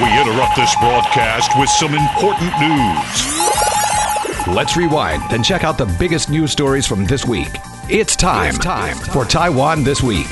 We interrupt this broadcast with some important news. Let's rewind and check out the biggest news stories from this week. It's time for Taiwan This Week.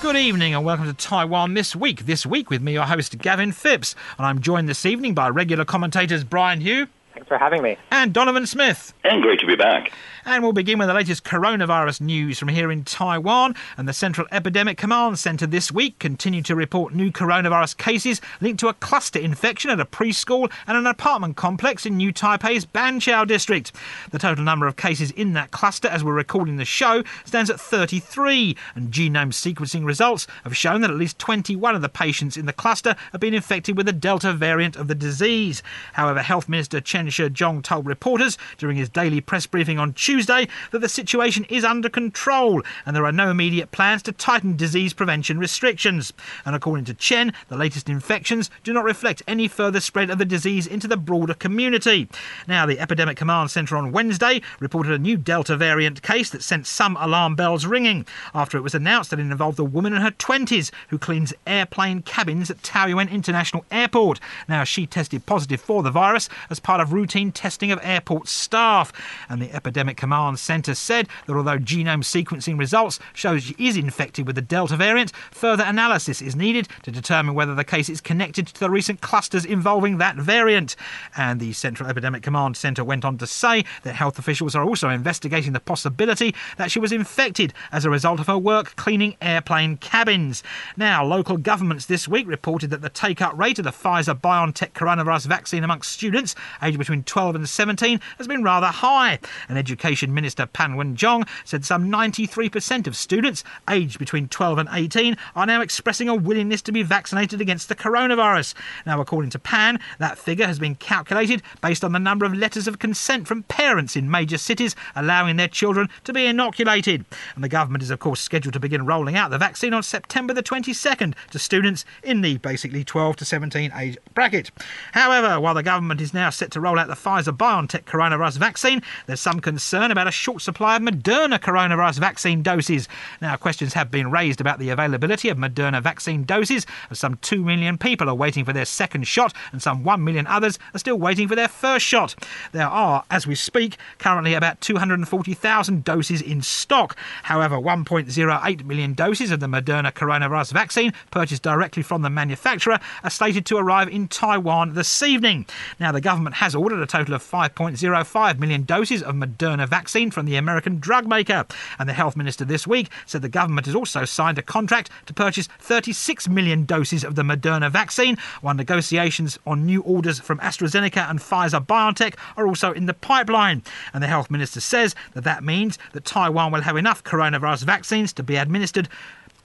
Good evening and welcome to Taiwan This Week. This week with me, your host, Gavin Phipps. And I'm joined this evening by regular commentators Brian Hugh. Thanks for having me. And Donovan Smith. And great to be back. And we'll begin with the latest coronavirus news from here in Taiwan. And the Central Epidemic Command Centre this week continued to report new coronavirus cases linked to a cluster infection at a preschool and an apartment complex in New Taipei's Banqiao district. The total number of cases in that cluster, as we're recording the show, stands at 33. And genome sequencing results have shown that at least 21 of the patients in the cluster have been infected with the Delta variant of the disease. However, Health Minister Chen Zhong told reporters during his daily press briefing on Tuesday that the situation is under control and there are no immediate plans to tighten disease prevention restrictions. And according to Chen, the latest infections do not reflect any further spread of the disease into the broader community. Now, the Epidemic Command Centre on Wednesday reported a new Delta variant case that sent some alarm bells ringing after it was announced that it involved a woman in her 20s who cleans airplane cabins at Taoyuan International Airport. Now, she tested positive for the virus as part of routine testing of airport staff, and the Epidemic Command Centre said that although genome sequencing results show she is infected with the Delta variant, further analysis is needed to determine whether the case is connected to the recent clusters involving that variant. And the Central Epidemic Command Centre went on to say that health officials are also investigating the possibility that she was infected as a result of her work cleaning airplane cabins. Now, local governments this week reported that the take-up rate of the Pfizer-BioNTech coronavirus vaccine amongst students aged between 12 and 17 has been rather high. And Education Minister Pan Wen-jong said some 93% of students aged between 12 and 18 are now expressing a willingness to be vaccinated against the coronavirus. Now, according to Pan, that figure has been calculated based on the number of letters of consent from parents in major cities allowing their children to be inoculated. And the government is, of course, scheduled to begin rolling out the vaccine on September the 22nd to students in the basically 12 to 17 age bracket. However, while the government is now set to roll out the Pfizer-BioNTech coronavirus vaccine, there's some concern about a short supply of Moderna coronavirus vaccine doses. Now, questions have been raised about the availability of Moderna vaccine doses, as some 2 million people are waiting for their second shot and some 1 million others are still waiting for their first shot. There are, as we speak, currently about 240,000 doses in stock. However, 1.08 million doses of the Moderna coronavirus vaccine, purchased directly from the manufacturer, are slated to arrive in Taiwan this evening. Now, the government has ordered a total of 5.05 million doses of Moderna vaccine from the American drug maker. And the health minister this week said the government has also signed a contract to purchase 36 million doses of the Moderna vaccine, while negotiations on new orders from AstraZeneca and Pfizer-BioNTech are also in the pipeline. And the health minister says that means that Taiwan will have enough coronavirus vaccines to be administered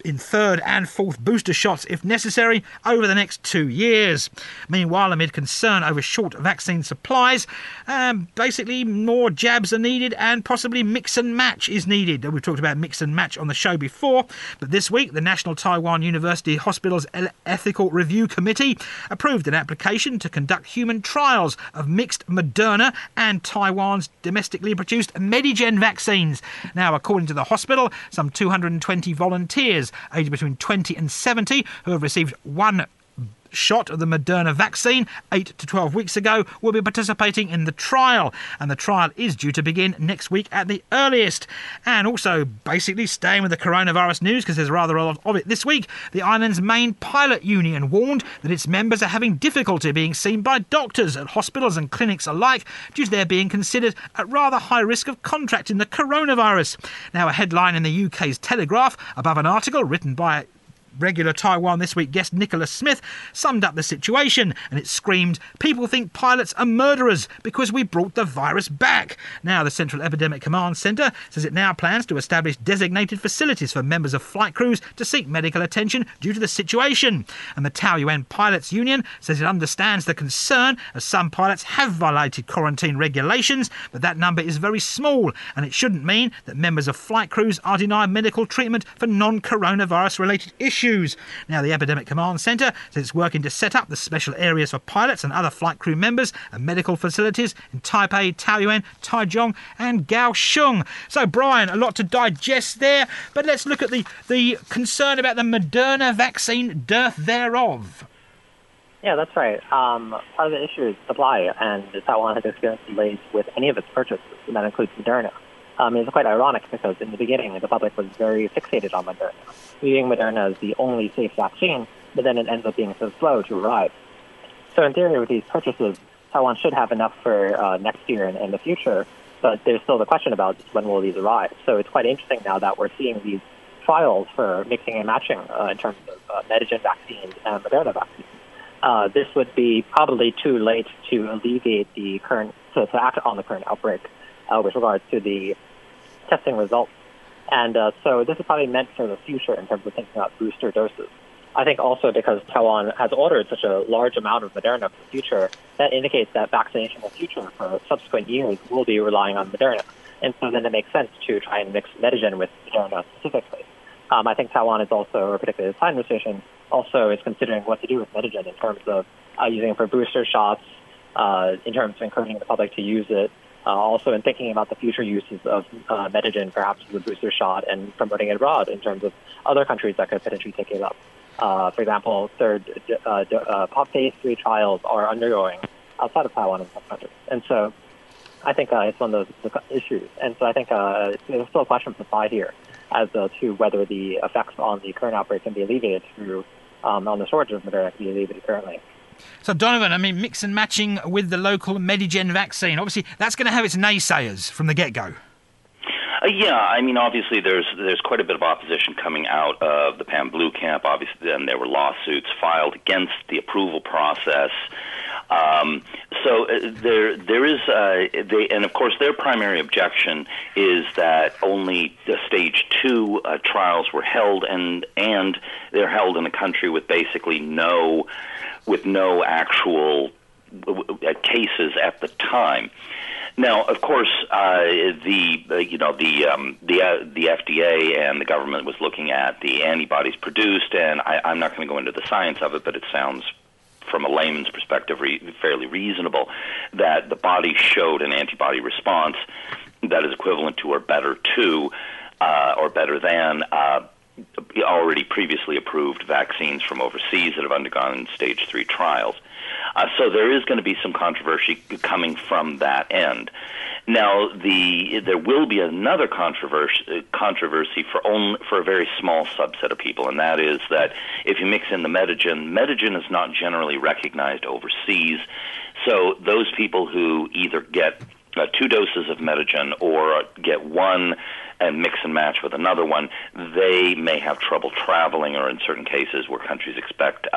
in third and fourth booster shots, if necessary, over the next 2 years. Meanwhile, amid concern over short vaccine supplies, basically more jabs are needed and possibly mix and match is needed. We've talked about mix and match on the show before, but this week the National Taiwan University Hospital's Ethical Review Committee approved an application to conduct human trials of mixed Moderna and Taiwan's domestically produced Medigen vaccines. Now, according to the hospital, some 220 volunteers aged between 20 and 70 who have received one shot of the Moderna vaccine 8 to 12 weeks ago will be participating in the trial, and the trial is due to begin next week at the earliest. And also, basically staying with the coronavirus news, because there's rather a lot of it this week, the island's main pilot union warned that its members are having difficulty being seen by doctors at hospitals and clinics alike due to their being considered at rather high risk of contracting the coronavirus. Now, a headline in the UK's Telegraph above an article written by regular Taiwan This Week guest Nicholas Smith summed up the situation, and it screamed, "People think pilots are murderers because we brought the virus back." Now, the Central Epidemic Command Centre says it now plans to establish designated facilities for members of flight crews to seek medical attention due to the situation. And the Taoyuan Pilots Union says it understands the concern, as some pilots have violated quarantine regulations, but that number is very small, and it shouldn't mean that members of flight crews are denied medical treatment for non-coronavirus related issues. Now, the Epidemic Command Centre says it's working to set up the special areas for pilots and other flight crew members and medical facilities in Taipei, Taoyuan, Taichung and Kaohsiung. So, Brian, a lot to digest there, but let's look at the concern about the Moderna vaccine dearth thereof. Yeah, that's right. Part of the issue is supply, and Taiwan has experienced delays with any of its purchases, and that includes Moderna. It's quite ironic because in the beginning, the public was very fixated on Moderna, viewing Moderna as the only safe vaccine, but then it ends up being so slow to arrive. So in theory, with these purchases, Taiwan should have enough for next year and the future, but there's still the question about when will these arrive. So it's quite interesting now that we're seeing these trials for mixing and matching in terms of Medigen vaccines and Moderna vaccines. This would be probably too late to alleviate the current, to act on the current outbreak with regards to the testing results. And so this is probably meant for the future in terms of thinking about booster doses. I think also because Taiwan has ordered such a large amount of Moderna for the future, that indicates that vaccination in the future for subsequent years will be relying on Moderna. And so then it makes sense to try and mix Medigen with Moderna specifically. I think Taiwan is also, or particularly the Taiwan administration, also is considering what to do with Medigen in terms of using it for booster shots, in terms of encouraging the public to use it, also in thinking about the future uses of Medigen, perhaps as a booster shot, and promoting it abroad in terms of other countries that could potentially take it up. For example, phase 3 trials are undergoing outside of Taiwan in some countries. And so I think it's one of those issues. And so I think there's still a question from the side here as to whether the effects on the current outbreak can be alleviated through, on the shortage of Moderna can be alleviated currently. So, Donovan, I mean, mix and matching with the local Medigen vaccine, obviously that's going to have its naysayers from the get-go. Yeah, I mean, obviously there's quite a bit of opposition coming out of the Pan Blue camp. Obviously, then there were lawsuits filed against the approval process. So there is, and of course their primary objection is that only the stage 2 trials were held, and they're held in a country with basically no actual cases at the time. Now, of course, the FDA and the government was looking at the antibodies produced, and I'm not going to go into the science of it, but it sounds, from a layman's perspective, fairly reasonable that the body showed an antibody response that is equivalent to or better to, or better than, already previously approved vaccines from overseas that have undergone stage 3 trials. So there is going to be some controversy coming from that end. Now, there will be another controversy for a very small subset of people, and that is that if you mix in the Medigen is not generally recognized overseas. So those people who either get 2 doses of Medigen or get one and mix and match with another one, they may have trouble traveling, or in certain cases where countries expect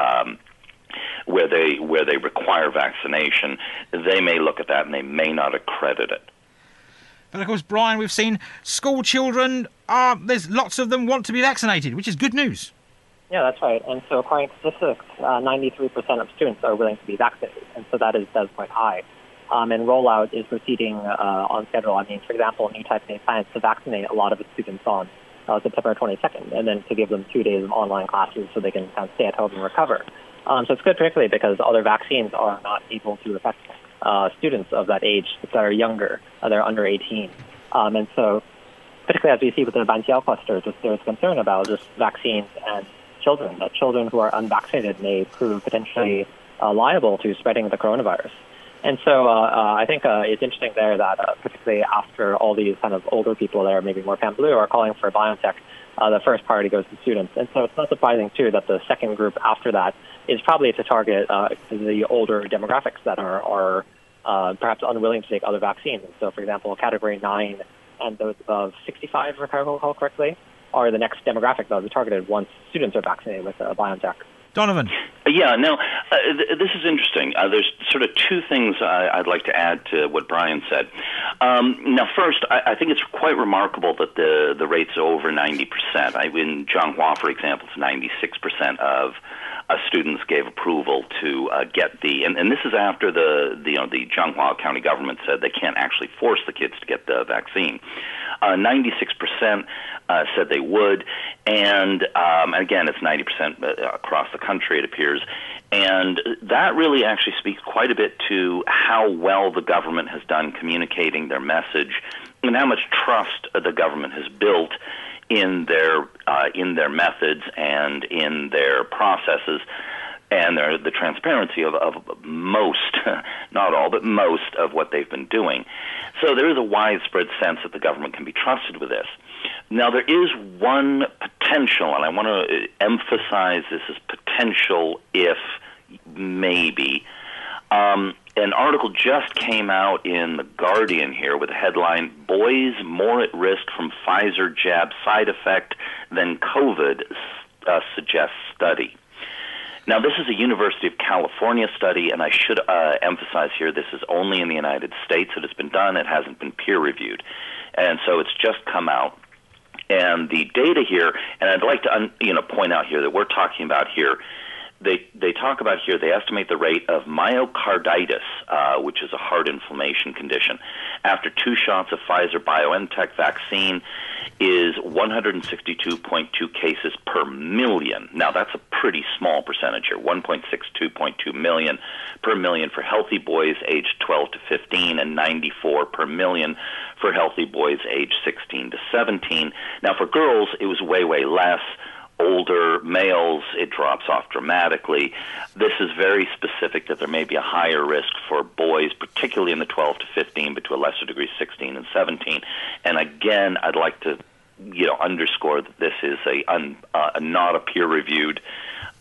where they require vaccination, they may look at that and they may not accredit it. But of course, Brian, we've seen school children, there's lots of them want to be vaccinated, which is good news. Yeah, that's right. And so according to statistics, 93% of students are willing to be vaccinated, and so that is quite high. And rollout is proceeding on schedule. I mean, for example, New Taipei plans to vaccinate a lot of its students on September 22nd, and then to give them 2 days of online classes so they can kind of stay at home and recover. So it's good, particularly because other vaccines are not able to affect students of that age that are younger, that are under 18. And so, particularly as we see with the Banqiao cluster, there's concern about just vaccines and children, that children who are unvaccinated may prove potentially liable to spreading the coronavirus. And so I think it's interesting there that particularly after all these kind of older people that are maybe more pan blue are calling for BioNTech, the first priority goes to students. And so it's not surprising, too, that the second group after that is probably to target the older demographics that are perhaps unwilling to take other vaccines. And so, for example, Category 9 and those above 65, if I recall correctly, are the next demographic that will be targeted once students are vaccinated with BioNTech. Donovan. Yeah, now, this is interesting. There's sort of 2 things I'd like to add to what Brian said. Now, first, I think it's quite remarkable that the rate's over 90%. In Changhua, for example, it's 96% of students gave approval to get the, and this is after the Changhua County government said they can't actually force the kids to get the vaccine. 96% said they would, and again, it's 90% across the country, it appears, and that really actually speaks quite a bit to how well the government has done communicating their message and how much trust the government has built in their methods and in their processes and the transparency of most, not all, but most of what they've been doing. So there is a widespread sense that the government can be trusted with this. Now, there is one potential, and I want to emphasize this is potential if maybe. An article just came out in The Guardian here with a headline, "Boys More at Risk from Pfizer Jab Side Effect Than COVID Suggests Study." Now, this is a University of California study, and I should emphasize here this is only in the United States that it's been done. It hasn't been peer-reviewed, and so it's just come out. And the data here, and I'd like to point out here that we're talking about here, they talk about here, they estimate the rate of myocarditis, which is a heart inflammation condition, after 2 shots of Pfizer-BioNTech vaccine is 162.2 cases per million. Now, that's a pretty small percentage here, 1.62.2 million per million for healthy boys aged 12 to 15 and 94 per million for healthy boys aged 16 to 17. Now, for girls, it was way, way less. Older males, it drops off dramatically. This is very specific that there may be a higher risk for boys, particularly in the 12 to 15, but to a lesser degree, 16 and 17. And again, I'd like to, underscore that this is not a peer-reviewed,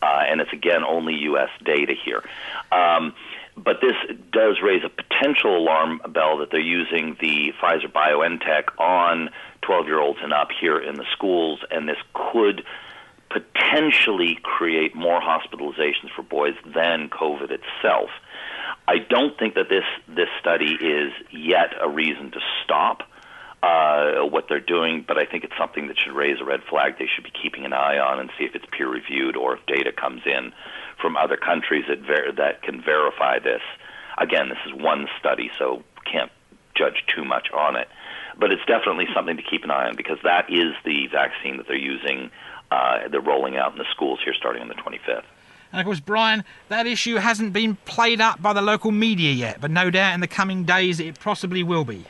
and it's again only U.S. data here. But this does raise a potential alarm bell that they're using the Pfizer-BioNTech on 12-year-olds and up here in the schools, and this could potentially create more hospitalizations for boys than COVID itself. I don't think that this study is yet a reason to stop what they're doing, but I think it's something that should raise a red flag they should be keeping an eye on and see if it's peer-reviewed or if data comes in from other countries that can verify this. Again, this is one study, so can't judge too much on it. But it's definitely something to keep an eye on because that is the vaccine that they're using. They're rolling out in the schools here starting on the 25th. And of course, Brian, that issue hasn't been played up by the local media yet, but no doubt in the coming days it possibly will be.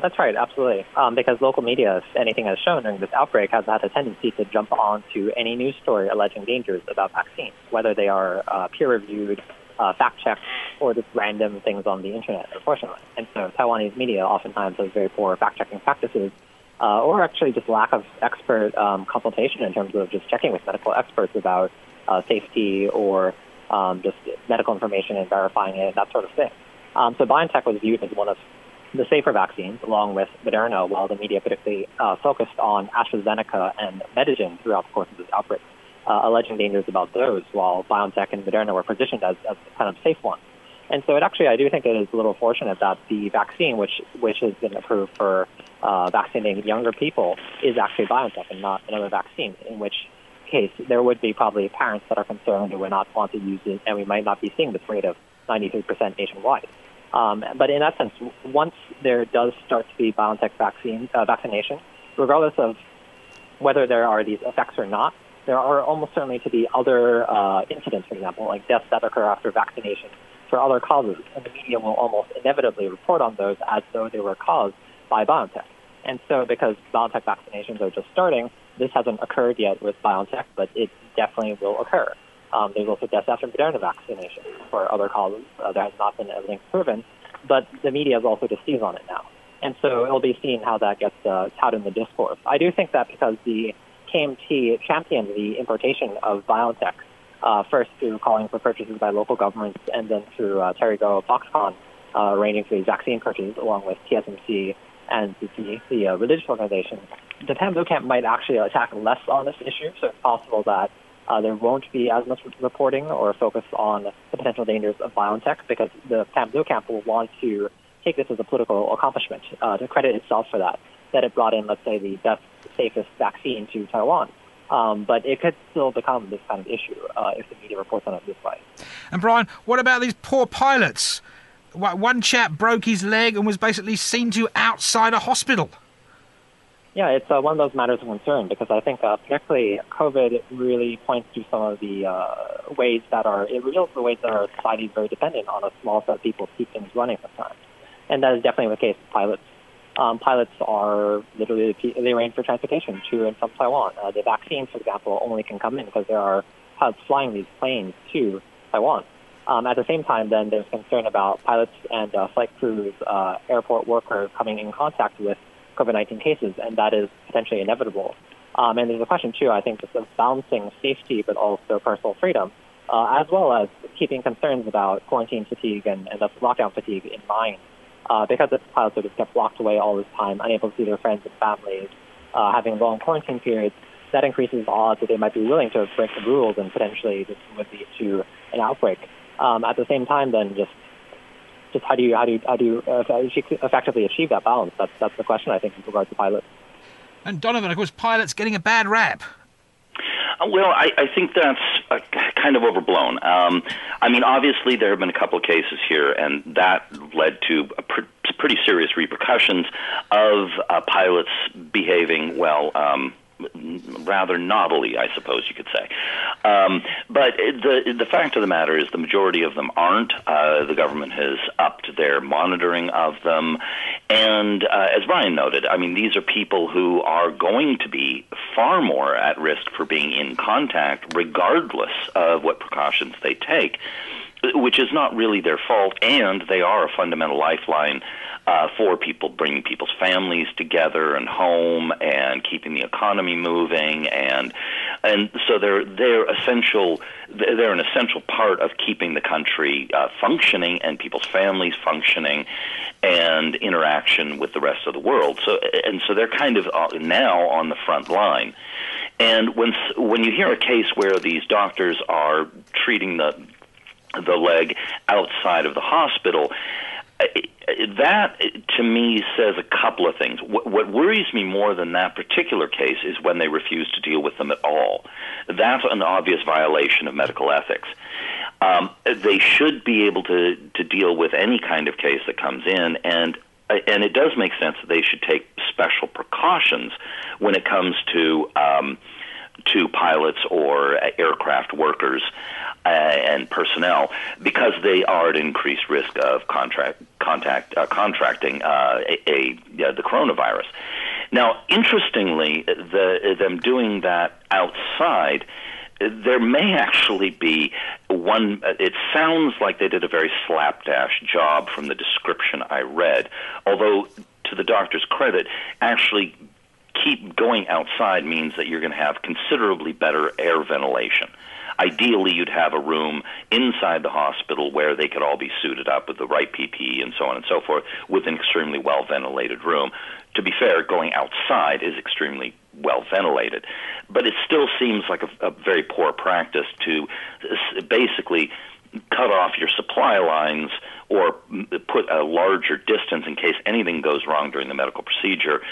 That's right, absolutely. Because local media, if anything has shown during this outbreak, has had a tendency to jump onto any news story alleging dangers about vaccines, whether they are peer-reviewed, fact-checked, or just random things on the internet, unfortunately. And so Taiwanese media oftentimes has very poor fact-checking practices, or actually just lack of expert consultation in terms of just checking with medical experts about safety or just medical information and verifying it, that sort of thing. So BioNTech was viewed as one of the safer vaccines, along with Moderna, while the media particularly focused on AstraZeneca and Medigen throughout the course of this outbreak, alleging dangers about those, while BioNTech and Moderna were positioned as kind of safe ones. And so it actually, I do think it is a little fortunate that the vaccine, which has been approved for vaccinating younger people, is actually BioNTech and not another vaccine, in which case there would be probably parents that are concerned and would not want to use it, and we might not be seeing this rate of 93% nationwide. But in that sense, once there does start to be BioNTech vaccination, regardless of whether there are these effects or not, there are almost certainly to be other incidents, for example, like deaths that occur after vaccination for other causes, and the media will almost inevitably report on those as though they were caused by BioNTech. And so because BioNTech vaccinations are just starting, this hasn't occurred yet with BioNTech, but it definitely will occur. There's also deaths after Moderna vaccination for other causes. There has not been anything proven, but the media is also just seized on it now. And so it'll be seen how that gets out in the discourse. I do think that because the KMT championed the importation of BioNTech, first through calling for purchases by local governments and then through Terrigo Foxconn arranging for these vaccine purchases along with TSMC and the religious organization, the Pambu camp might actually attack less on this issue, so it's possible that there won't be as much reporting or focus on the potential dangers of BioNTech because the Pambu camp will want to take this as a political accomplishment to credit itself for that it brought in, let's say, the best, safest vaccine to Taiwan. But it could still become this kind of issue if the media reports on it this way. And Brian, what about these poor pilots? One chap broke his leg and was basically seen to outside a hospital. Yeah, it's one of those matters of concern because I think particularly COVID really points to some of the ways that are, it reveals the ways that our society is very dependent on a small set of people to keep things running sometimes. And that is definitely the case with pilots. Pilots are literally, they arrange for transportation to and from Taiwan. The vaccine, for example, only can come in because there are pilots flying these planes to Taiwan. At the same time, then there's concern about pilots and flight crews, airport workers coming in contact with COVID-19 cases, and that is potentially inevitable. And there's a question, too, I think, just of balancing safety but also personal freedom, as well as keeping concerns about quarantine fatigue and thus lockdown fatigue in mind, because the pilots are just kept locked away all this time, unable to see their friends and families, having long quarantine periods. That increases the odds that they might be willing to break the rules, and potentially this would lead to an outbreak. At the same time, then just how do you effectively achieve that balance? That's the question, I think, in regards to pilots. And Donovan, of course, pilots getting a bad rap. Well, I think that's kind of overblown. I mean, obviously, there have been a couple of cases here, and that led to a pretty serious repercussions of pilots behaving well. Rather novelly, I suppose you could say. But the fact of the matter is the majority of them aren't. The government has upped their monitoring of them. And as Brian noted, I mean, these are people who are going to be far more at risk for being in contact regardless of what precautions they take, which is not really their fault, and they are a fundamental lifeline for people, bringing people's families together and home and keeping the economy moving, and so they're an essential part of keeping the country functioning and people's families functioning and interaction with the rest of the world. So they're kind of now on the front line. And when you hear a case where these doctors are treating the leg outside of the hospital, that to me says a couple of things. What worries me more than that particular case is when they refuse to deal with them at all. That's an obvious violation of medical ethics. They should be able to deal with any kind of case that comes in, and it does make sense that they should take special precautions when it comes to pilots or aircraft workers and personnel, because they are at increased risk of contracting the coronavirus. Now, interestingly, them doing that outside, there may actually be one. It sounds like they did a very slapdash job from the description I read, although to the doctor's credit, actually keep going outside means that you're going to have considerably better air ventilation. Ideally, you'd have a room inside the hospital where they could all be suited up with the right PPE and so on and so forth, with an extremely well-ventilated room. To be fair, going outside is extremely well-ventilated. But it still seems like a very poor practice to basically cut off your supply lines or put a larger distance in case anything goes wrong during the medical procedure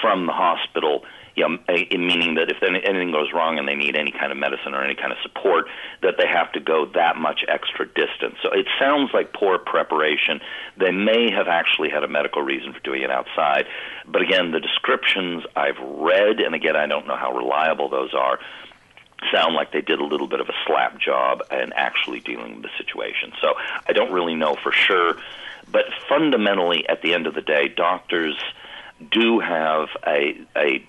from the hospital, meaning that if anything goes wrong and they need any kind of medicine or any kind of support, that they have to go that much extra distance. So it sounds like poor preparation. They may have actually had a medical reason for doing it outside. But again, the descriptions I've read, and again, I don't know how reliable those are, sound like they did a little bit of a slap job and actually dealing with the situation. So I don't really know for sure. But fundamentally, at the end of the day, doctors do have a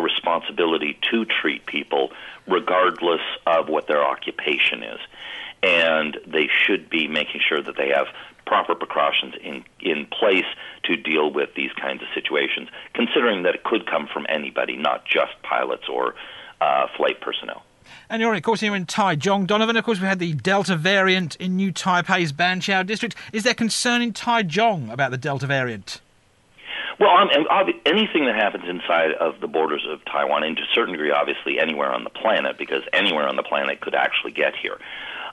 responsibility to treat people regardless of what their occupation is, and they should be making sure that they have proper precautions in place to deal with these kinds of situations, considering that it could come from anybody, not just pilots or flight personnel. And you're, of course, here in Taichung, Donovan. Of course, we had the Delta variant in New Taipei's Banqiao district. Is there concern in Taichung about the Delta variant? Well, anything that happens inside of the borders of Taiwan, and to a certain degree, obviously, anywhere on the planet, because anywhere on the planet could actually get here.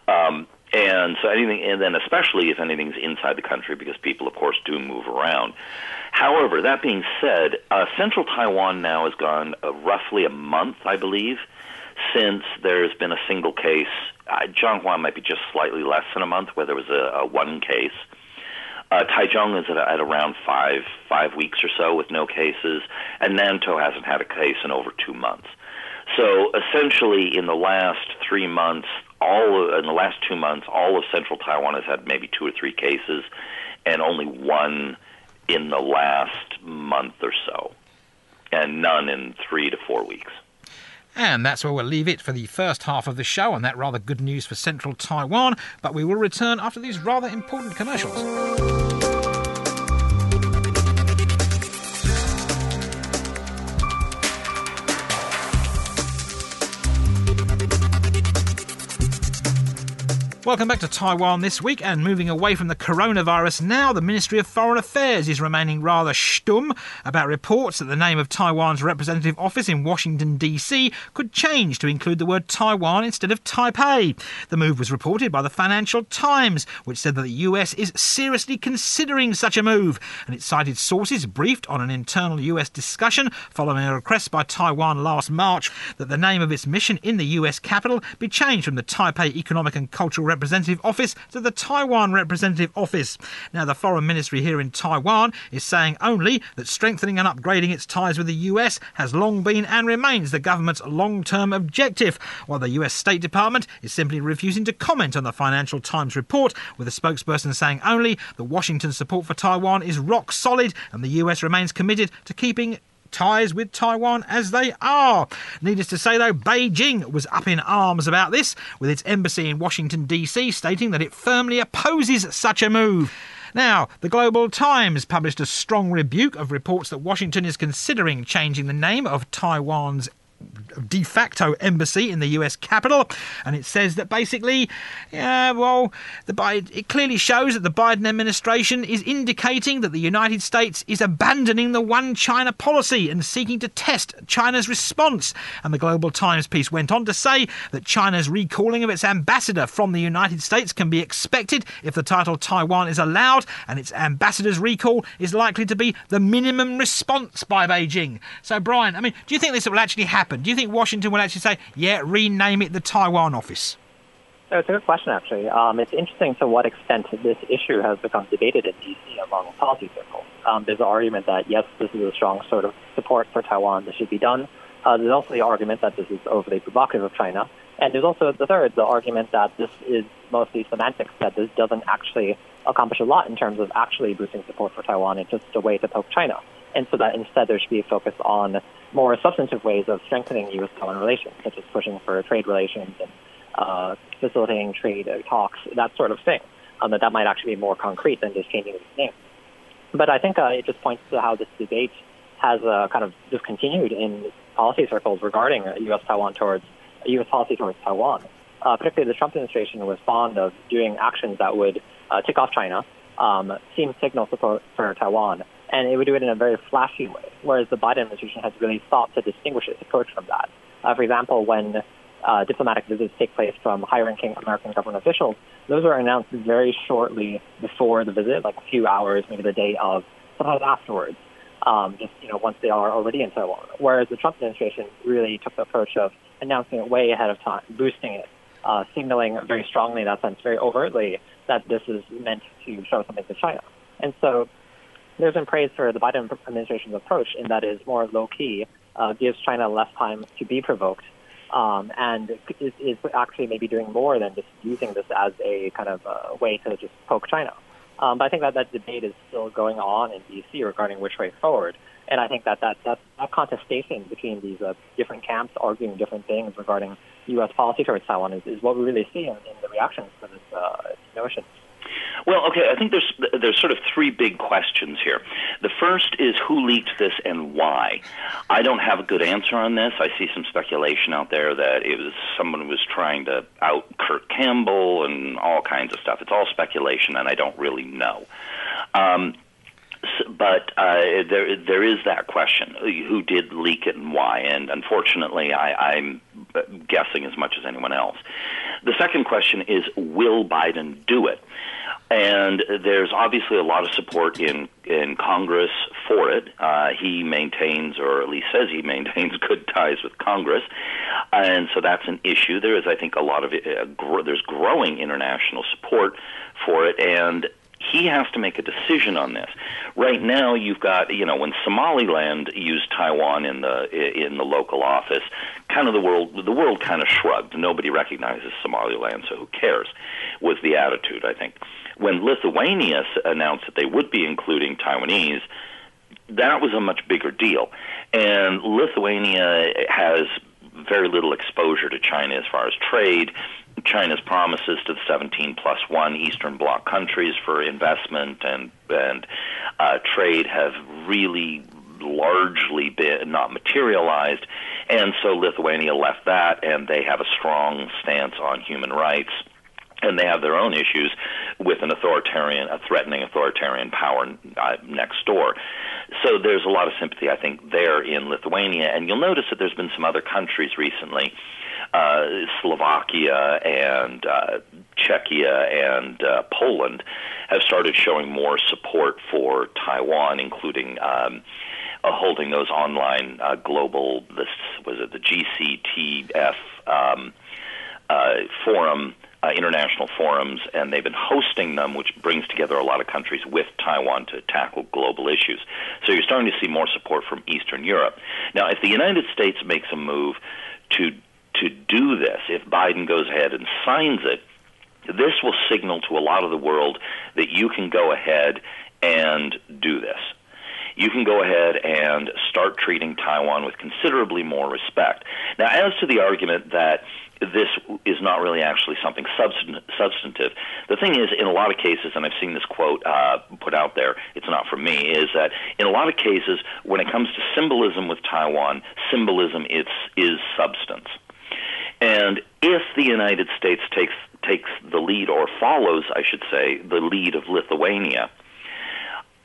And so anything, and then especially if anything's inside the country, because people, of course, do move around. However, that being said, central Taiwan now has gone roughly a month, I believe, since there's been a single case. Zhanghua might be just slightly less than a month, where there was a one case. Taichung is at around five weeks or so with no cases, and Nantou hasn't had a case in over 2 months. So essentially, in the last 3 months, in the last 2 months, all of central Taiwan has had maybe 2 or 3 cases, and only one in the last month or so, and none in 3 to 4 weeks. And that's where we'll leave it for the first half of the show, and that rather good news for central Taiwan. But we will return after these rather important commercials. Welcome back to Taiwan This Week, and moving away from the coronavirus now, the Ministry of Foreign Affairs is remaining rather stumm about reports that the name of Taiwan's representative office in Washington DC could change to include the word Taiwan instead of Taipei. The move was reported by the Financial Times, which said that the US is seriously considering such a move, and it cited sources briefed on an internal US discussion following a request by Taiwan last March that the name of its mission in the US capital be changed from the Taipei Economic and Cultural Representative Office to the Taiwan Representative Office. Now, the Foreign Ministry here in Taiwan is saying only that strengthening and upgrading its ties with the US has long been and remains the government's long-term objective, while the US State Department is simply refusing to comment on the Financial Times report, with a spokesperson saying only that Washington's support for Taiwan is rock solid and the US remains committed to keeping ties with Taiwan as they are. Needless to say, though, Beijing was up in arms about this, with its embassy in Washington, D.C. stating that it firmly opposes such a move. Now, the Global Times published a strong rebuke of reports that Washington is considering changing the name of Taiwan's de facto embassy in the US capital, and it says that basically, it clearly shows that the Biden administration is indicating that the United States is abandoning the one China policy and seeking to test China's response. And the Global Times piece went on to say that China's recalling of its ambassador from the United States can be expected if the title Taiwan is allowed, and its ambassador's recall is likely to be the minimum response by Beijing. So, Brian, do you think this will actually happen? Do you think Washington will actually say, yeah, rename it the Taiwan office? So it's a good question, actually. It's interesting to what extent this issue has become debated in D.C. among policy circles. There's an argument that, yes, this is a strong sort of support for Taiwan. This should be done. There's also the argument that this is overly provocative of China. And there's also the argument that this is mostly semantics, that this doesn't actually accomplish a lot in terms of actually boosting support for Taiwan. It's just a way to poke China. And so that instead there should be a focus on more substantive ways of strengthening U.S.-Taiwan relations, such as pushing for trade relations and facilitating trade talks, that sort of thing. That might actually be more concrete than just changing its name. But I think it just points to how this debate has kind of just continued in policy circles regarding U.S. policy towards Taiwan. Particularly, the Trump administration was fond of doing actions that would tick off China, seem signal support for Taiwan. And it would do it in a very flashy way, whereas the Biden administration has really sought to distinguish its approach from that. For example, when diplomatic visits take place from high-ranking American government officials, those are announced very shortly before the visit, like a few hours, maybe the day of, sometimes afterwards, once they are already in Taiwan. Whereas the Trump administration really took the approach of announcing it way ahead of time, boosting it, signaling very strongly in that sense, very overtly, that this is meant to show something to China. And so there's been praise for the Biden administration's approach, in that it is more low-key, gives China less time to be provoked, and is actually maybe doing more than just using this as a kind of way to just poke China. But I think that debate is still going on in D.C. regarding which way forward. And I think that contestation between these different camps arguing different things regarding U.S. policy towards Taiwan is what we really see in the reactions to this notion. Well, okay, I think there's sort of three big questions here. The first is who leaked this and why. I don't have a good answer on this. I see some speculation out there that it was someone was trying to out Kurt Campbell and all kinds of stuff. It's all speculation, and I don't really know. But there is that question, who did leak it and why, and unfortunately I'm guessing as much as anyone else. The second question is, will Biden do it? And there's obviously a lot of support in Congress for it. He maintains, or at least says he maintains, good ties with Congress, and so that's an issue. There is, I think, a lot of there's growing international support for it, and he has to make a decision on this. Right now, you've got, when Somaliland used Taiwan in the local office, kind of the world kind of shrugged. Nobody recognizes Somaliland, so who cares, was the attitude, I think. When Lithuania announced that they would be including Taiwanese, that was a much bigger deal. And Lithuania has very little exposure to China as far as trade, China's promises to the 17+1 Eastern Bloc countries for investment and trade have really largely been not materialized, and so Lithuania left that, and they have a strong stance on human rights, and they have their own issues with an authoritarian, a threatening authoritarian power next door. So there's a lot of sympathy, I think, there in Lithuania, and you'll notice that there's been some other countries recently, Slovakia and Czechia and Poland have started showing more support for Taiwan, including holding those online global, the GCTF forum, international forums, and they've been hosting them, which brings together a lot of countries with Taiwan to tackle global issues. So you're starting to see more support from Eastern Europe. Now, if the United States makes a move to do this, if Biden goes ahead and signs it, this will signal to a lot of the world that you can go ahead and do this. You can go ahead and start treating Taiwan with considerably more respect. Now, as to the argument that this is not really actually something substantive, the thing is, in a lot of cases, and I've seen this quote put out there, it's not from me, is that in a lot of cases, when it comes to symbolism with Taiwan, symbolism is substance. And if the United States takes the lead, or follows, I should say, the lead of Lithuania,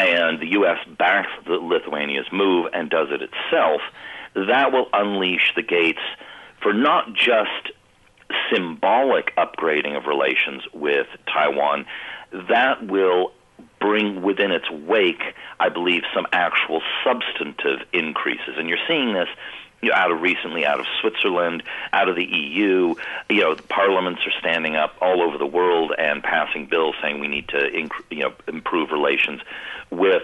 and the U.S. backs Lithuania's move and does it itself, that will unleash the gates for not just symbolic upgrading of relations with Taiwan. That will bring within its wake, I believe, some actual substantive increases. And you're seeing this out of Switzerland, out of the EU. You know, the parliaments are standing up all over the world and passing bills saying we need to improve relations with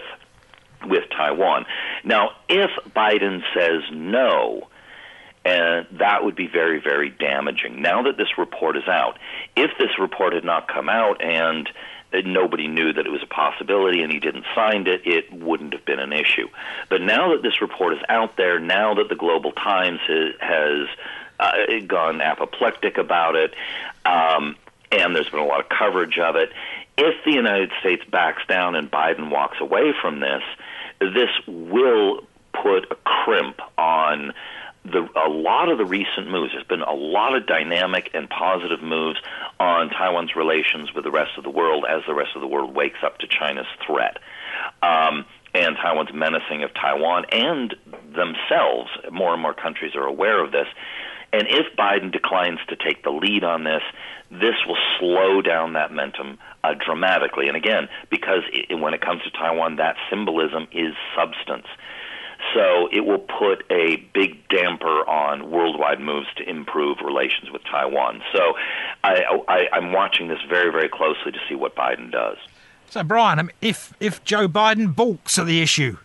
Taiwan. Now, if Biden says no, and that would be very, very damaging. Now that this report is out, if this report had not come out and nobody knew that it was a possibility and he didn't sign it, it wouldn't have been an issue. But now that this report is out there, now that the Global Times has gone apoplectic about it, and there's been a lot of coverage of it, if the United States backs down and Biden walks away from this, this will put a crimp on a lot of the recent moves. There's been a lot of dynamic and positive moves on Taiwan's relations with the rest of the world as the rest of the world wakes up to China's threat and Taiwan's menacing of Taiwan and themselves. More and more countries are aware of this. And if Biden declines to take the lead on this, this will slow down that momentum dramatically. And again, because when it comes to Taiwan, that symbolism is substance. So it will put a big damper on worldwide moves to improve relations with Taiwan. So I'm watching this very, very closely to see what Biden does. So, Brian, if Joe Biden balks at the issue.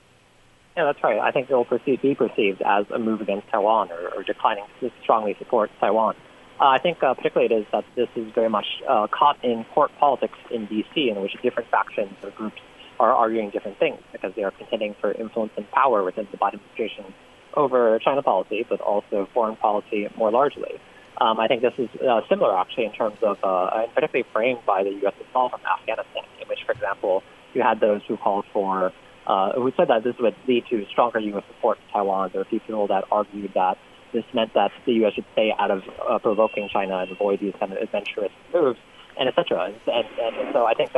Yeah, that's right. I think it will be perceived as a move against Taiwan or declining to strongly support Taiwan. I think particularly it is that this is very much caught in court politics in D.C., in which different factions or groups are arguing different things because they are contending for influence and power within the Biden administration over China policy, but also foreign policy more largely. I think this is similar, actually, in terms of, and particularly framed by the U.S. withdrawal from Afghanistan, in which, for example, you had those who called for, who said that this would lead to stronger U.S. support to Taiwan. There were a few people that argued that this meant that the U.S. should stay out of provoking China and avoid these kind of adventurous moves, and et cetera. And so I think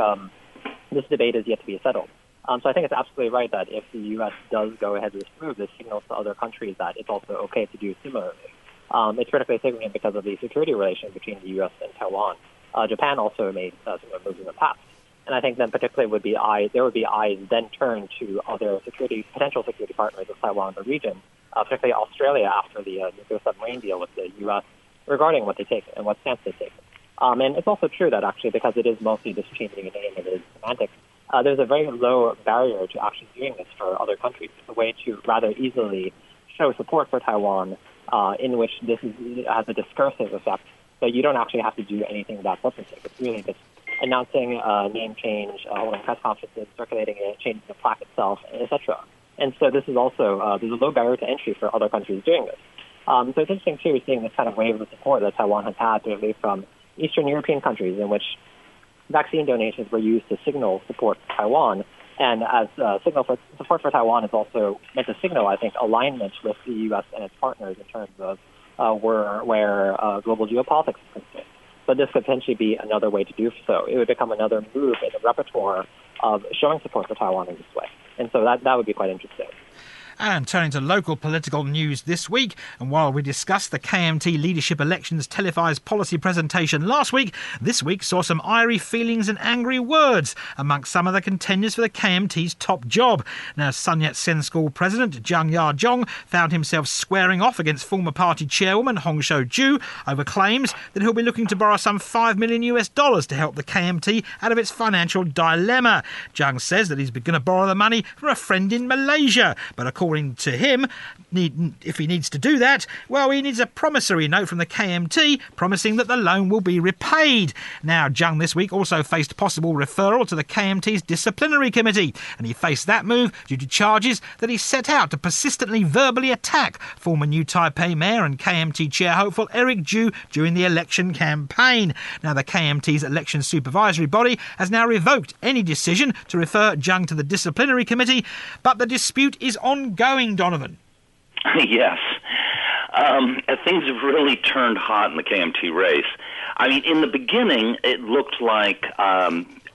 this debate is yet to be settled. So I think it's absolutely right that if the U.S. does go ahead with this move, this signals to other countries that it's also okay to do similarly. It's critically significant because of the security relation between the U.S. and Taiwan. Japan also made similar moves in the past. And I think then particularly there would be eyes then turned to other potential security partners of Taiwan in the region, particularly Australia after the nuclear submarine deal with the U.S. regarding what they take and what stance they take. And it's also true that actually, because it is mostly just changing a name and it is semantics, there's a very low barrier to actually doing this for other countries. It's a way to rather easily show support for Taiwan, in which this has a discursive effect. So you don't actually have to do anything that substantive. It's really just announcing name change, holding press conferences, circulating it, changing the plaque itself, etc. And so this is also there's a low barrier to entry for other countries doing this. So it's interesting, too, we're seeing this kind of wave of support that Taiwan has had, particularly from Eastern European countries, in which vaccine donations were used to signal support for Taiwan. And as signal for support for Taiwan is also meant to signal, I think, alignment with the U.S. and its partners in terms of where global geopolitics is concerned. But this could potentially be another way to do so. It would become another move in the repertoire of showing support for Taiwan in this way. And so that would be quite interesting. And turning to local political news this week, and while we discussed the KMT leadership elections televised policy presentation last week, this week saw some eerie feelings and angry words amongst some of the contenders for the KMT's top job. Now, Sun Yat-sen school president Chang Ya-chung found himself squaring off against former party chairwoman Hung Hsiu-chu over claims that he'll be looking to borrow some $5 million to help the KMT out of its financial dilemma. Chang says that he's going to borrow the money from a friend in Malaysia, but according to him, if he needs to do that, well, he needs a promissory note from the KMT promising that the loan will be repaid. Now, Zhang this week also faced possible referral to the KMT's disciplinary committee, and he faced that move due to charges that he set out to persistently verbally attack former New Taipei mayor and KMT chair hopeful Eric Chu during the election campaign. Now, the KMT's election supervisory body has now revoked any decision to refer Zhang to the disciplinary committee, but the dispute is ongoing, Donovan. Yes. Things have really turned hot in the KMT race. I mean, in the beginning, it looked like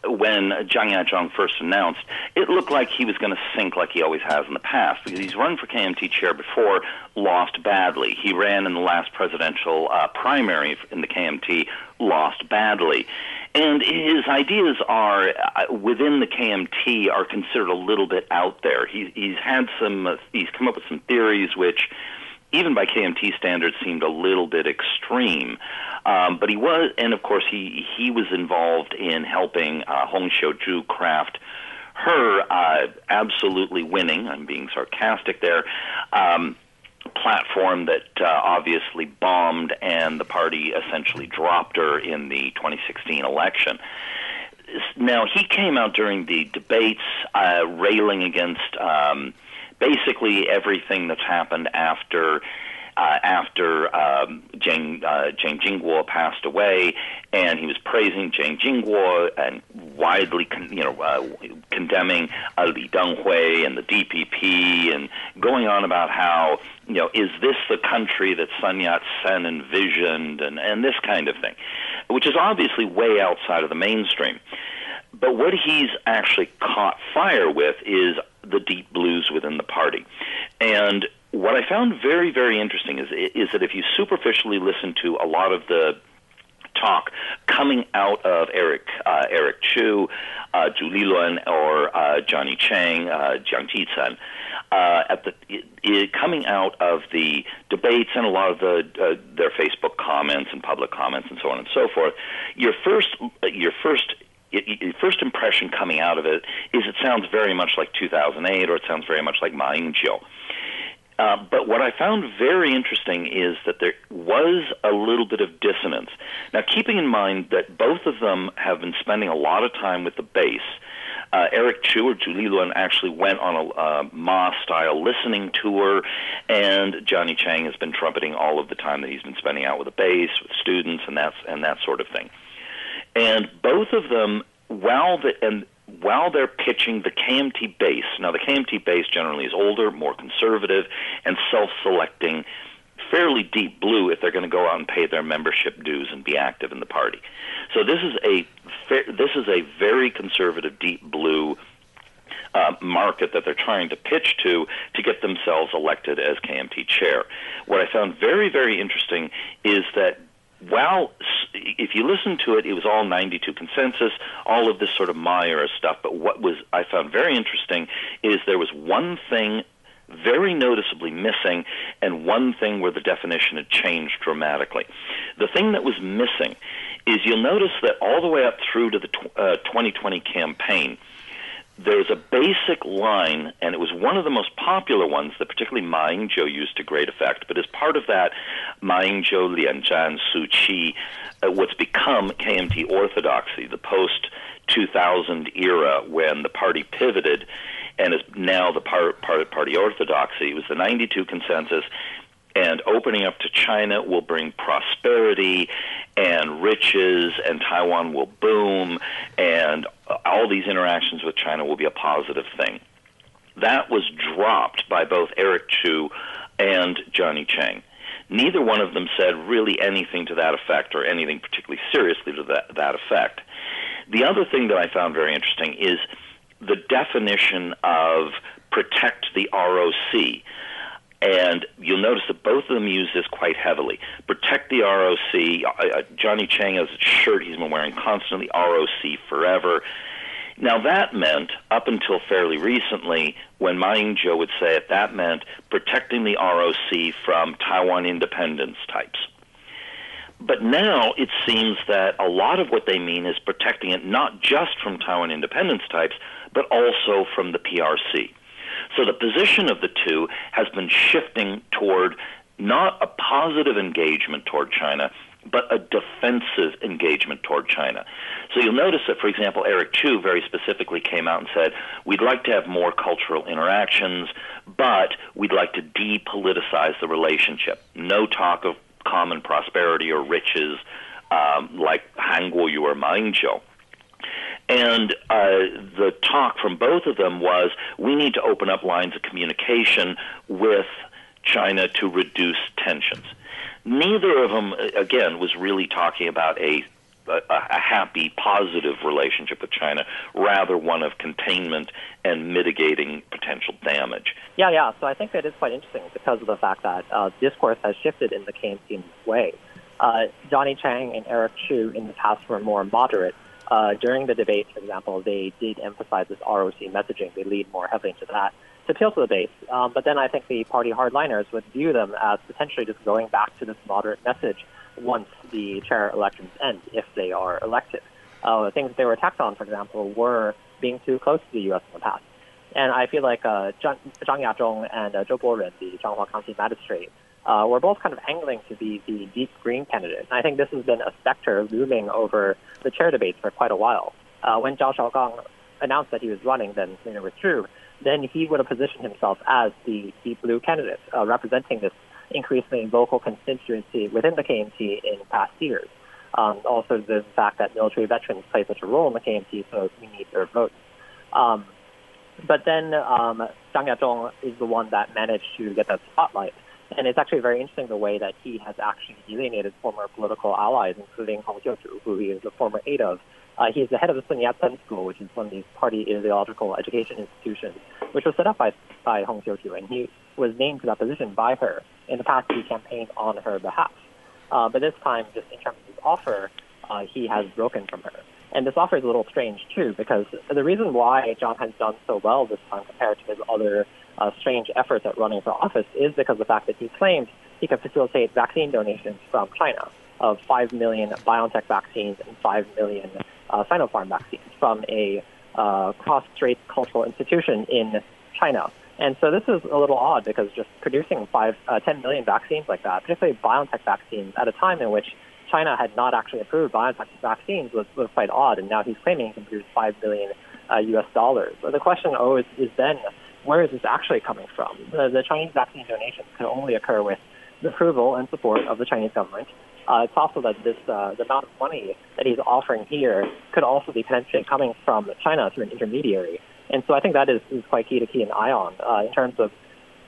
when Chang Ya-chung first announced, it looked like he was going to sink like he always has in the past, because he's run for KMT chair before, lost badly. He ran in the last presidential primary in the KMT, lost badly. And his ideas are, within the KMT, are considered a little bit out there. He's come up with some theories which, even by KMT standards, seemed a little bit extreme. But he was, and of course he was involved in helping Hung Hsiu-chu craft her absolutely winning, I'm being sarcastic there, platform that obviously bombed, and the party essentially dropped her in the 2016 election. Now, he came out during the debates railing against basically everything that's happened after Chang Ching-kuo passed away, and he was praising Chang Ching-kuo and widely condemning Li Denghui and the DPP, and going on about how, you know, is this the country that Sun Yat-sen envisioned, and this kind of thing, which is obviously way outside of the mainstream. But what he's actually caught fire with is the deep blues within the party. And what I found very, very interesting is that if you superficially listen to a lot of the talk coming out of Eric Chu, Zhu Liluan, or Johnny Chiang, Jiang Ji-san, coming out of the debates and a lot of their Facebook comments and public comments and so on and so forth, your first impression coming out of it is it sounds very much like 2008, or it sounds very much like Ma Ying-jeou. But what I found very interesting is that there was a little bit of dissonance. Now, keeping in mind that both of them have been spending a lot of time with the base, Eric Chu, or Zhu Liluan, actually went on a Ma-style listening tour, and Johnny Chiang has been trumpeting all of the time that he's been spending out with the base, with students, and that sort of thing. And both of them, while they're pitching the KMT base, now the KMT base generally is older, more conservative, and self-selecting fairly deep blue if they're going to go out and pay their membership dues and be active in the party. So this is a very conservative deep blue market that they're trying to pitch to get themselves elected as KMT chair. What I found very, very interesting is that, well, if you listen to it, it was all 92 consensus, all of this sort of Meyer stuff. But what I found very interesting is there was one thing very noticeably missing, and one thing where the definition had changed dramatically. The thing that was missing is you'll notice that all the way up through to the 2020 campaign, there's a basic line, and it was one of the most popular ones that particularly Ma Ying-jeou used to great effect. But as part of that, Ma Ying-jeou, Lian Zhan, Su Qi, what's become KMT orthodoxy, the post-2000 era when the party pivoted and is now the party orthodoxy. It was the 92 consensus and opening up to China will bring prosperity and riches, and Taiwan will boom, and all these interactions with China will be a positive thing. That was dropped by both Eric Chu and Johnny Chiang. Neither one of them said really anything to that effect, or anything particularly seriously to that effect. The other thing that I found very interesting is the definition of protect the ROC. And you'll notice that both of them use this quite heavily. Protect the ROC. Johnny Chiang has a shirt he's been wearing constantly, ROC forever. Now, that meant, up until fairly recently, when Ma Ying-jeou would say it, that meant protecting the ROC from Taiwan independence types. But now it seems that a lot of what they mean is protecting it not just from Taiwan independence types, but also from the PRC. So the position of the two has been shifting toward not a positive engagement toward China, but a defensive engagement toward China. So you'll notice that, for example, Eric Chu very specifically came out and said, we'd like to have more cultural interactions, but we'd like to depoliticize the relationship. No talk of common prosperity or riches like Han Kuo-yu or Ma Ying-jeou. And the talk from both of them was, we need to open up lines of communication with China to reduce tensions. Neither of them, again, was really talking about a happy, positive relationship with China, rather one of containment and mitigating potential damage. Yeah. So I think that is quite interesting because of the fact that discourse has shifted in the Keynesian way. Johnny Chiang and Eric Chu in the past were more moderate. During the debate, for example, they did emphasize this ROC messaging. They lead more heavily into that to appeal to the base. But then I think the party hardliners would view them as potentially just going back to this moderate message once the chair elections end, if they are elected. The things they were attacked on, for example, were being too close to the U.S. in the past. And I feel like Chang Ya-chung and Zhou Boren, the Changhua County magistrate, we're both kind of angling to be the deep green candidate. And I think this has been a specter looming over the chair debates for quite a while. When Zhao Shaogang announced that he was running, then Lena withdrew, then he would have positioned himself as the deep blue candidate, representing this increasingly vocal constituency within the KMT in past years. Also, the fact that military veterans play such a role in the KMT, so we need their votes. But then Chang Ya-chung is the one that managed to get that spotlight. And it's actually very interesting the way that he has actually alienated former political allies, including Hung Hsiu-chu, who he is the former aide of. He's the head of the Sun Yat-sen School, which is one of these party ideological education institutions, which was set up by Hung Hsiu-chu, and he was named to that position by her. In the past, he campaigned on her behalf. But this time, just in terms of his offer, he has broken from her. And this offer is a little strange, too, because the reason why John has done so well this time compared to his other strange efforts at running for office is because of the fact that he claimed he could facilitate vaccine donations from China of 5 million BioNTech vaccines and 5 million Sinopharm vaccines from a cross-strait cultural institution in China. And so this is a little odd because just producing 10 million vaccines like that, particularly BioNTech vaccines, at a time in which China had not actually approved BioNTech vaccines was quite odd, and now he's claiming he can produce $5 billion U.S. dollars. So the question is then, where is this actually coming from? The Chinese vaccine donations can only occur with the approval and support of the Chinese government. It's possible that the amount of money that he's offering here could also be potentially coming from China through an intermediary. And so I think that is quite key to keep an eye on in terms of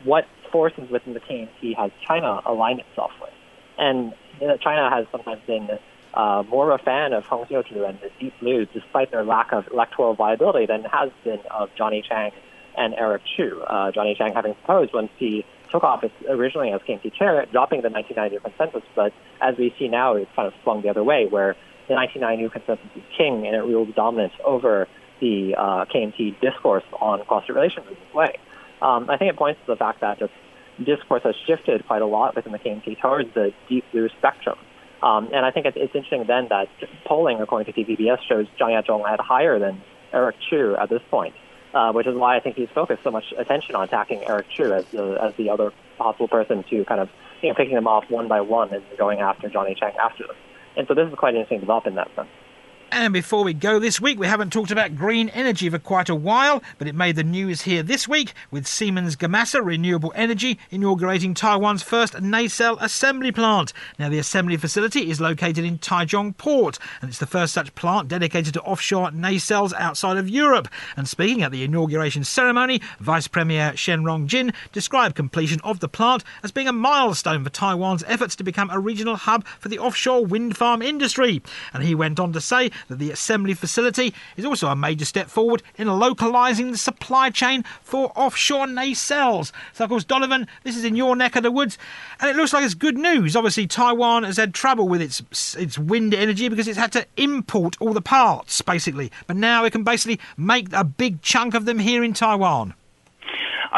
what forces within the KMT has China aligned itself with. And China has sometimes been more of a fan of Hung Hsiu-chu and the Deep Blues, despite their lack of electoral viability, than it has been of Johnny Chiang and Eric Chu, Johnny Chiang having proposed once he took office originally as KMT chair, dropping the 1992 consensus, but as we see now, it's kind of swung the other way, where the 1992 consensus is king, and it rules dominance over the KMT discourse on cross-strait relations in this way. I think it points to the fact that just discourse has shifted quite a lot within the KMT towards the deep blue spectrum. And I think it's interesting then that polling, according to TVBS, shows Chang Ya-chung had higher than Eric Chu at this point. Which is why I think he's focused so much attention on attacking Eric Chu as the other possible person to kind of, picking them off one by one and going after Johnny Chiang after them. And so this is quite interesting development in that sense. And before we go this week, we haven't talked about green energy for quite a while, but it made the news here this week with Siemens Gamesa Renewable Energy inaugurating Taiwan's first nacelle assembly plant. Now, the assembly facility is located in Taichung Port, and it's the first such plant dedicated to offshore nacelles outside of Europe. And speaking at the inauguration ceremony, Vice Premier Shen Rongjin described completion of the plant as being a milestone for Taiwan's efforts to become a regional hub for the offshore wind farm industry. And he went on to say that the assembly facility is also a major step forward in localising the supply chain for offshore nacelles. So, of course, Donovan, this is in your neck of the woods, and it looks like it's good news. Obviously, Taiwan has had trouble with its wind energy because it's had to import all the parts, basically. But now it can basically make a big chunk of them here in Taiwan.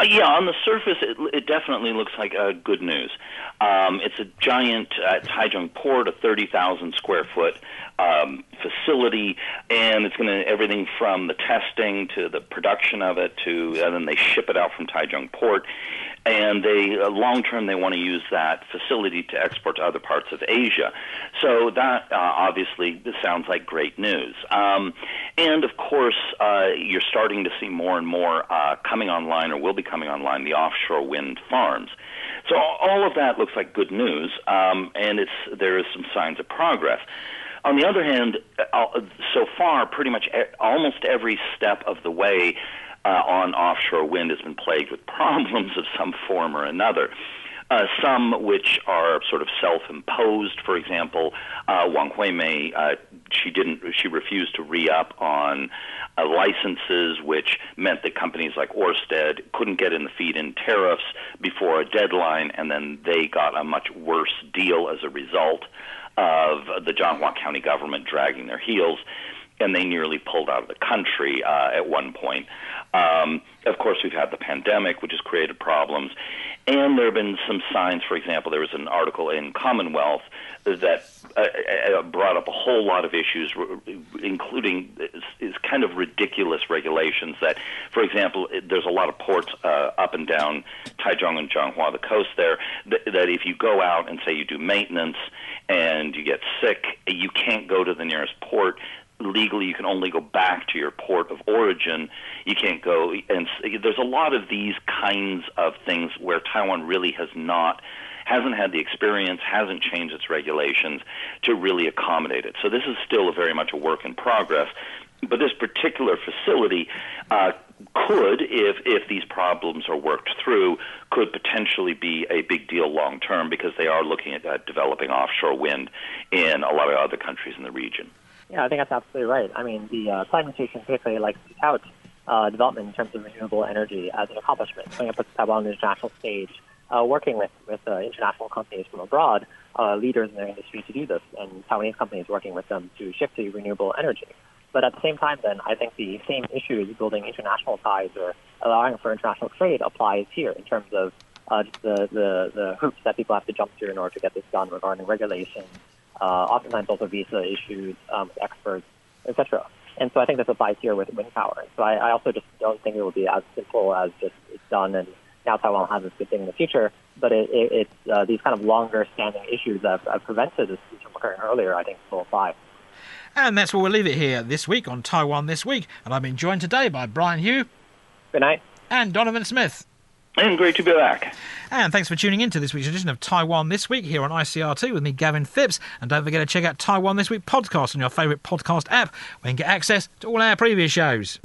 Yeah, on the surface, it definitely looks like good news. It's a giant Taichung port, a 30,000 square foot facility, and it's going to everything from the testing to the production of it to, and then they ship it out from Taichung port. And they long term, they want to use that facility to export to other parts of Asia. So that obviously this sounds like great news. And of course, you're starting to see more and more coming online, or will be coming online, the offshore wind farms. So all of that looks like good news, and there is some signs of progress. On the other hand, so far, pretty much almost every step of the way on offshore wind has been plagued with problems of some form or another. Some which are sort of self-imposed. For example, Wang Huimei, she refused to re-up on licenses, which meant that companies like Ørsted couldn't get in the feed-in tariffs before a deadline, and then they got a much worse deal as a result of the Changhua County government dragging their heels. And they nearly pulled out of the country at one point. Of course, we've had the pandemic, which has created problems. And there have been some signs. For example, there was an article in Commonwealth that brought up a whole lot of issues, including is kind of ridiculous regulations that, for example, there's a lot of ports up and down Taichung and Changhua, the coast there, that if you go out and say you do maintenance and you get sick, you can't go to the nearest port. Legally, you can only go back to your port of origin. You can't go, and there's a lot of these kinds of things where Taiwan really hasn't had the experience, hasn't changed its regulations to really accommodate it. So this is still very much a work in progress. But this particular facility could, if these problems are worked through, could potentially be a big deal long term, because they are looking at developing offshore wind in a lot of other countries in the region. Yeah, I think that's absolutely right. I mean, the climate station particularly likes to tout development in terms of renewable energy as an accomplishment, going up with Taiwan on the international stage, working with international companies from abroad, leaders in their industry to do this, and Taiwanese companies working with them to shift to renewable energy. But at the same time, then, I think the same issues building international ties or allowing for international trade applies here in terms of the hoops that people have to jump through in order to get this done regarding regulations. Oftentimes also visa issues, experts, etc. And so I think this applies here with wind power. So I also just don't think it will be as simple as just it's done and now Taiwan has this good thing in the future. But it's these kind of longer-standing issues that have prevented this from occurring earlier, I think, will apply. And that's where we'll leave it here this week on Taiwan This Week. And I've been joined today by Brian Hugh. Good night. And Donovan Smith. And great to be back. And thanks for tuning in to this week's edition of Taiwan This Week here on ICRT with me, Gavin Phipps. And don't forget to check out Taiwan This Week podcast on your favourite podcast app, where you can get access to all our previous shows.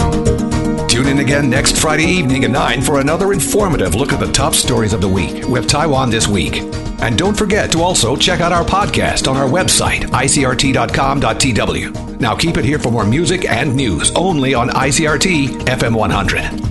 Tune in again next Friday evening at 9 for another informative look at the top stories of the week with Taiwan This Week. And don't forget to also check out our podcast on our website, icrt.com.tw. Now keep it here for more music and news only on ICRT FM 100.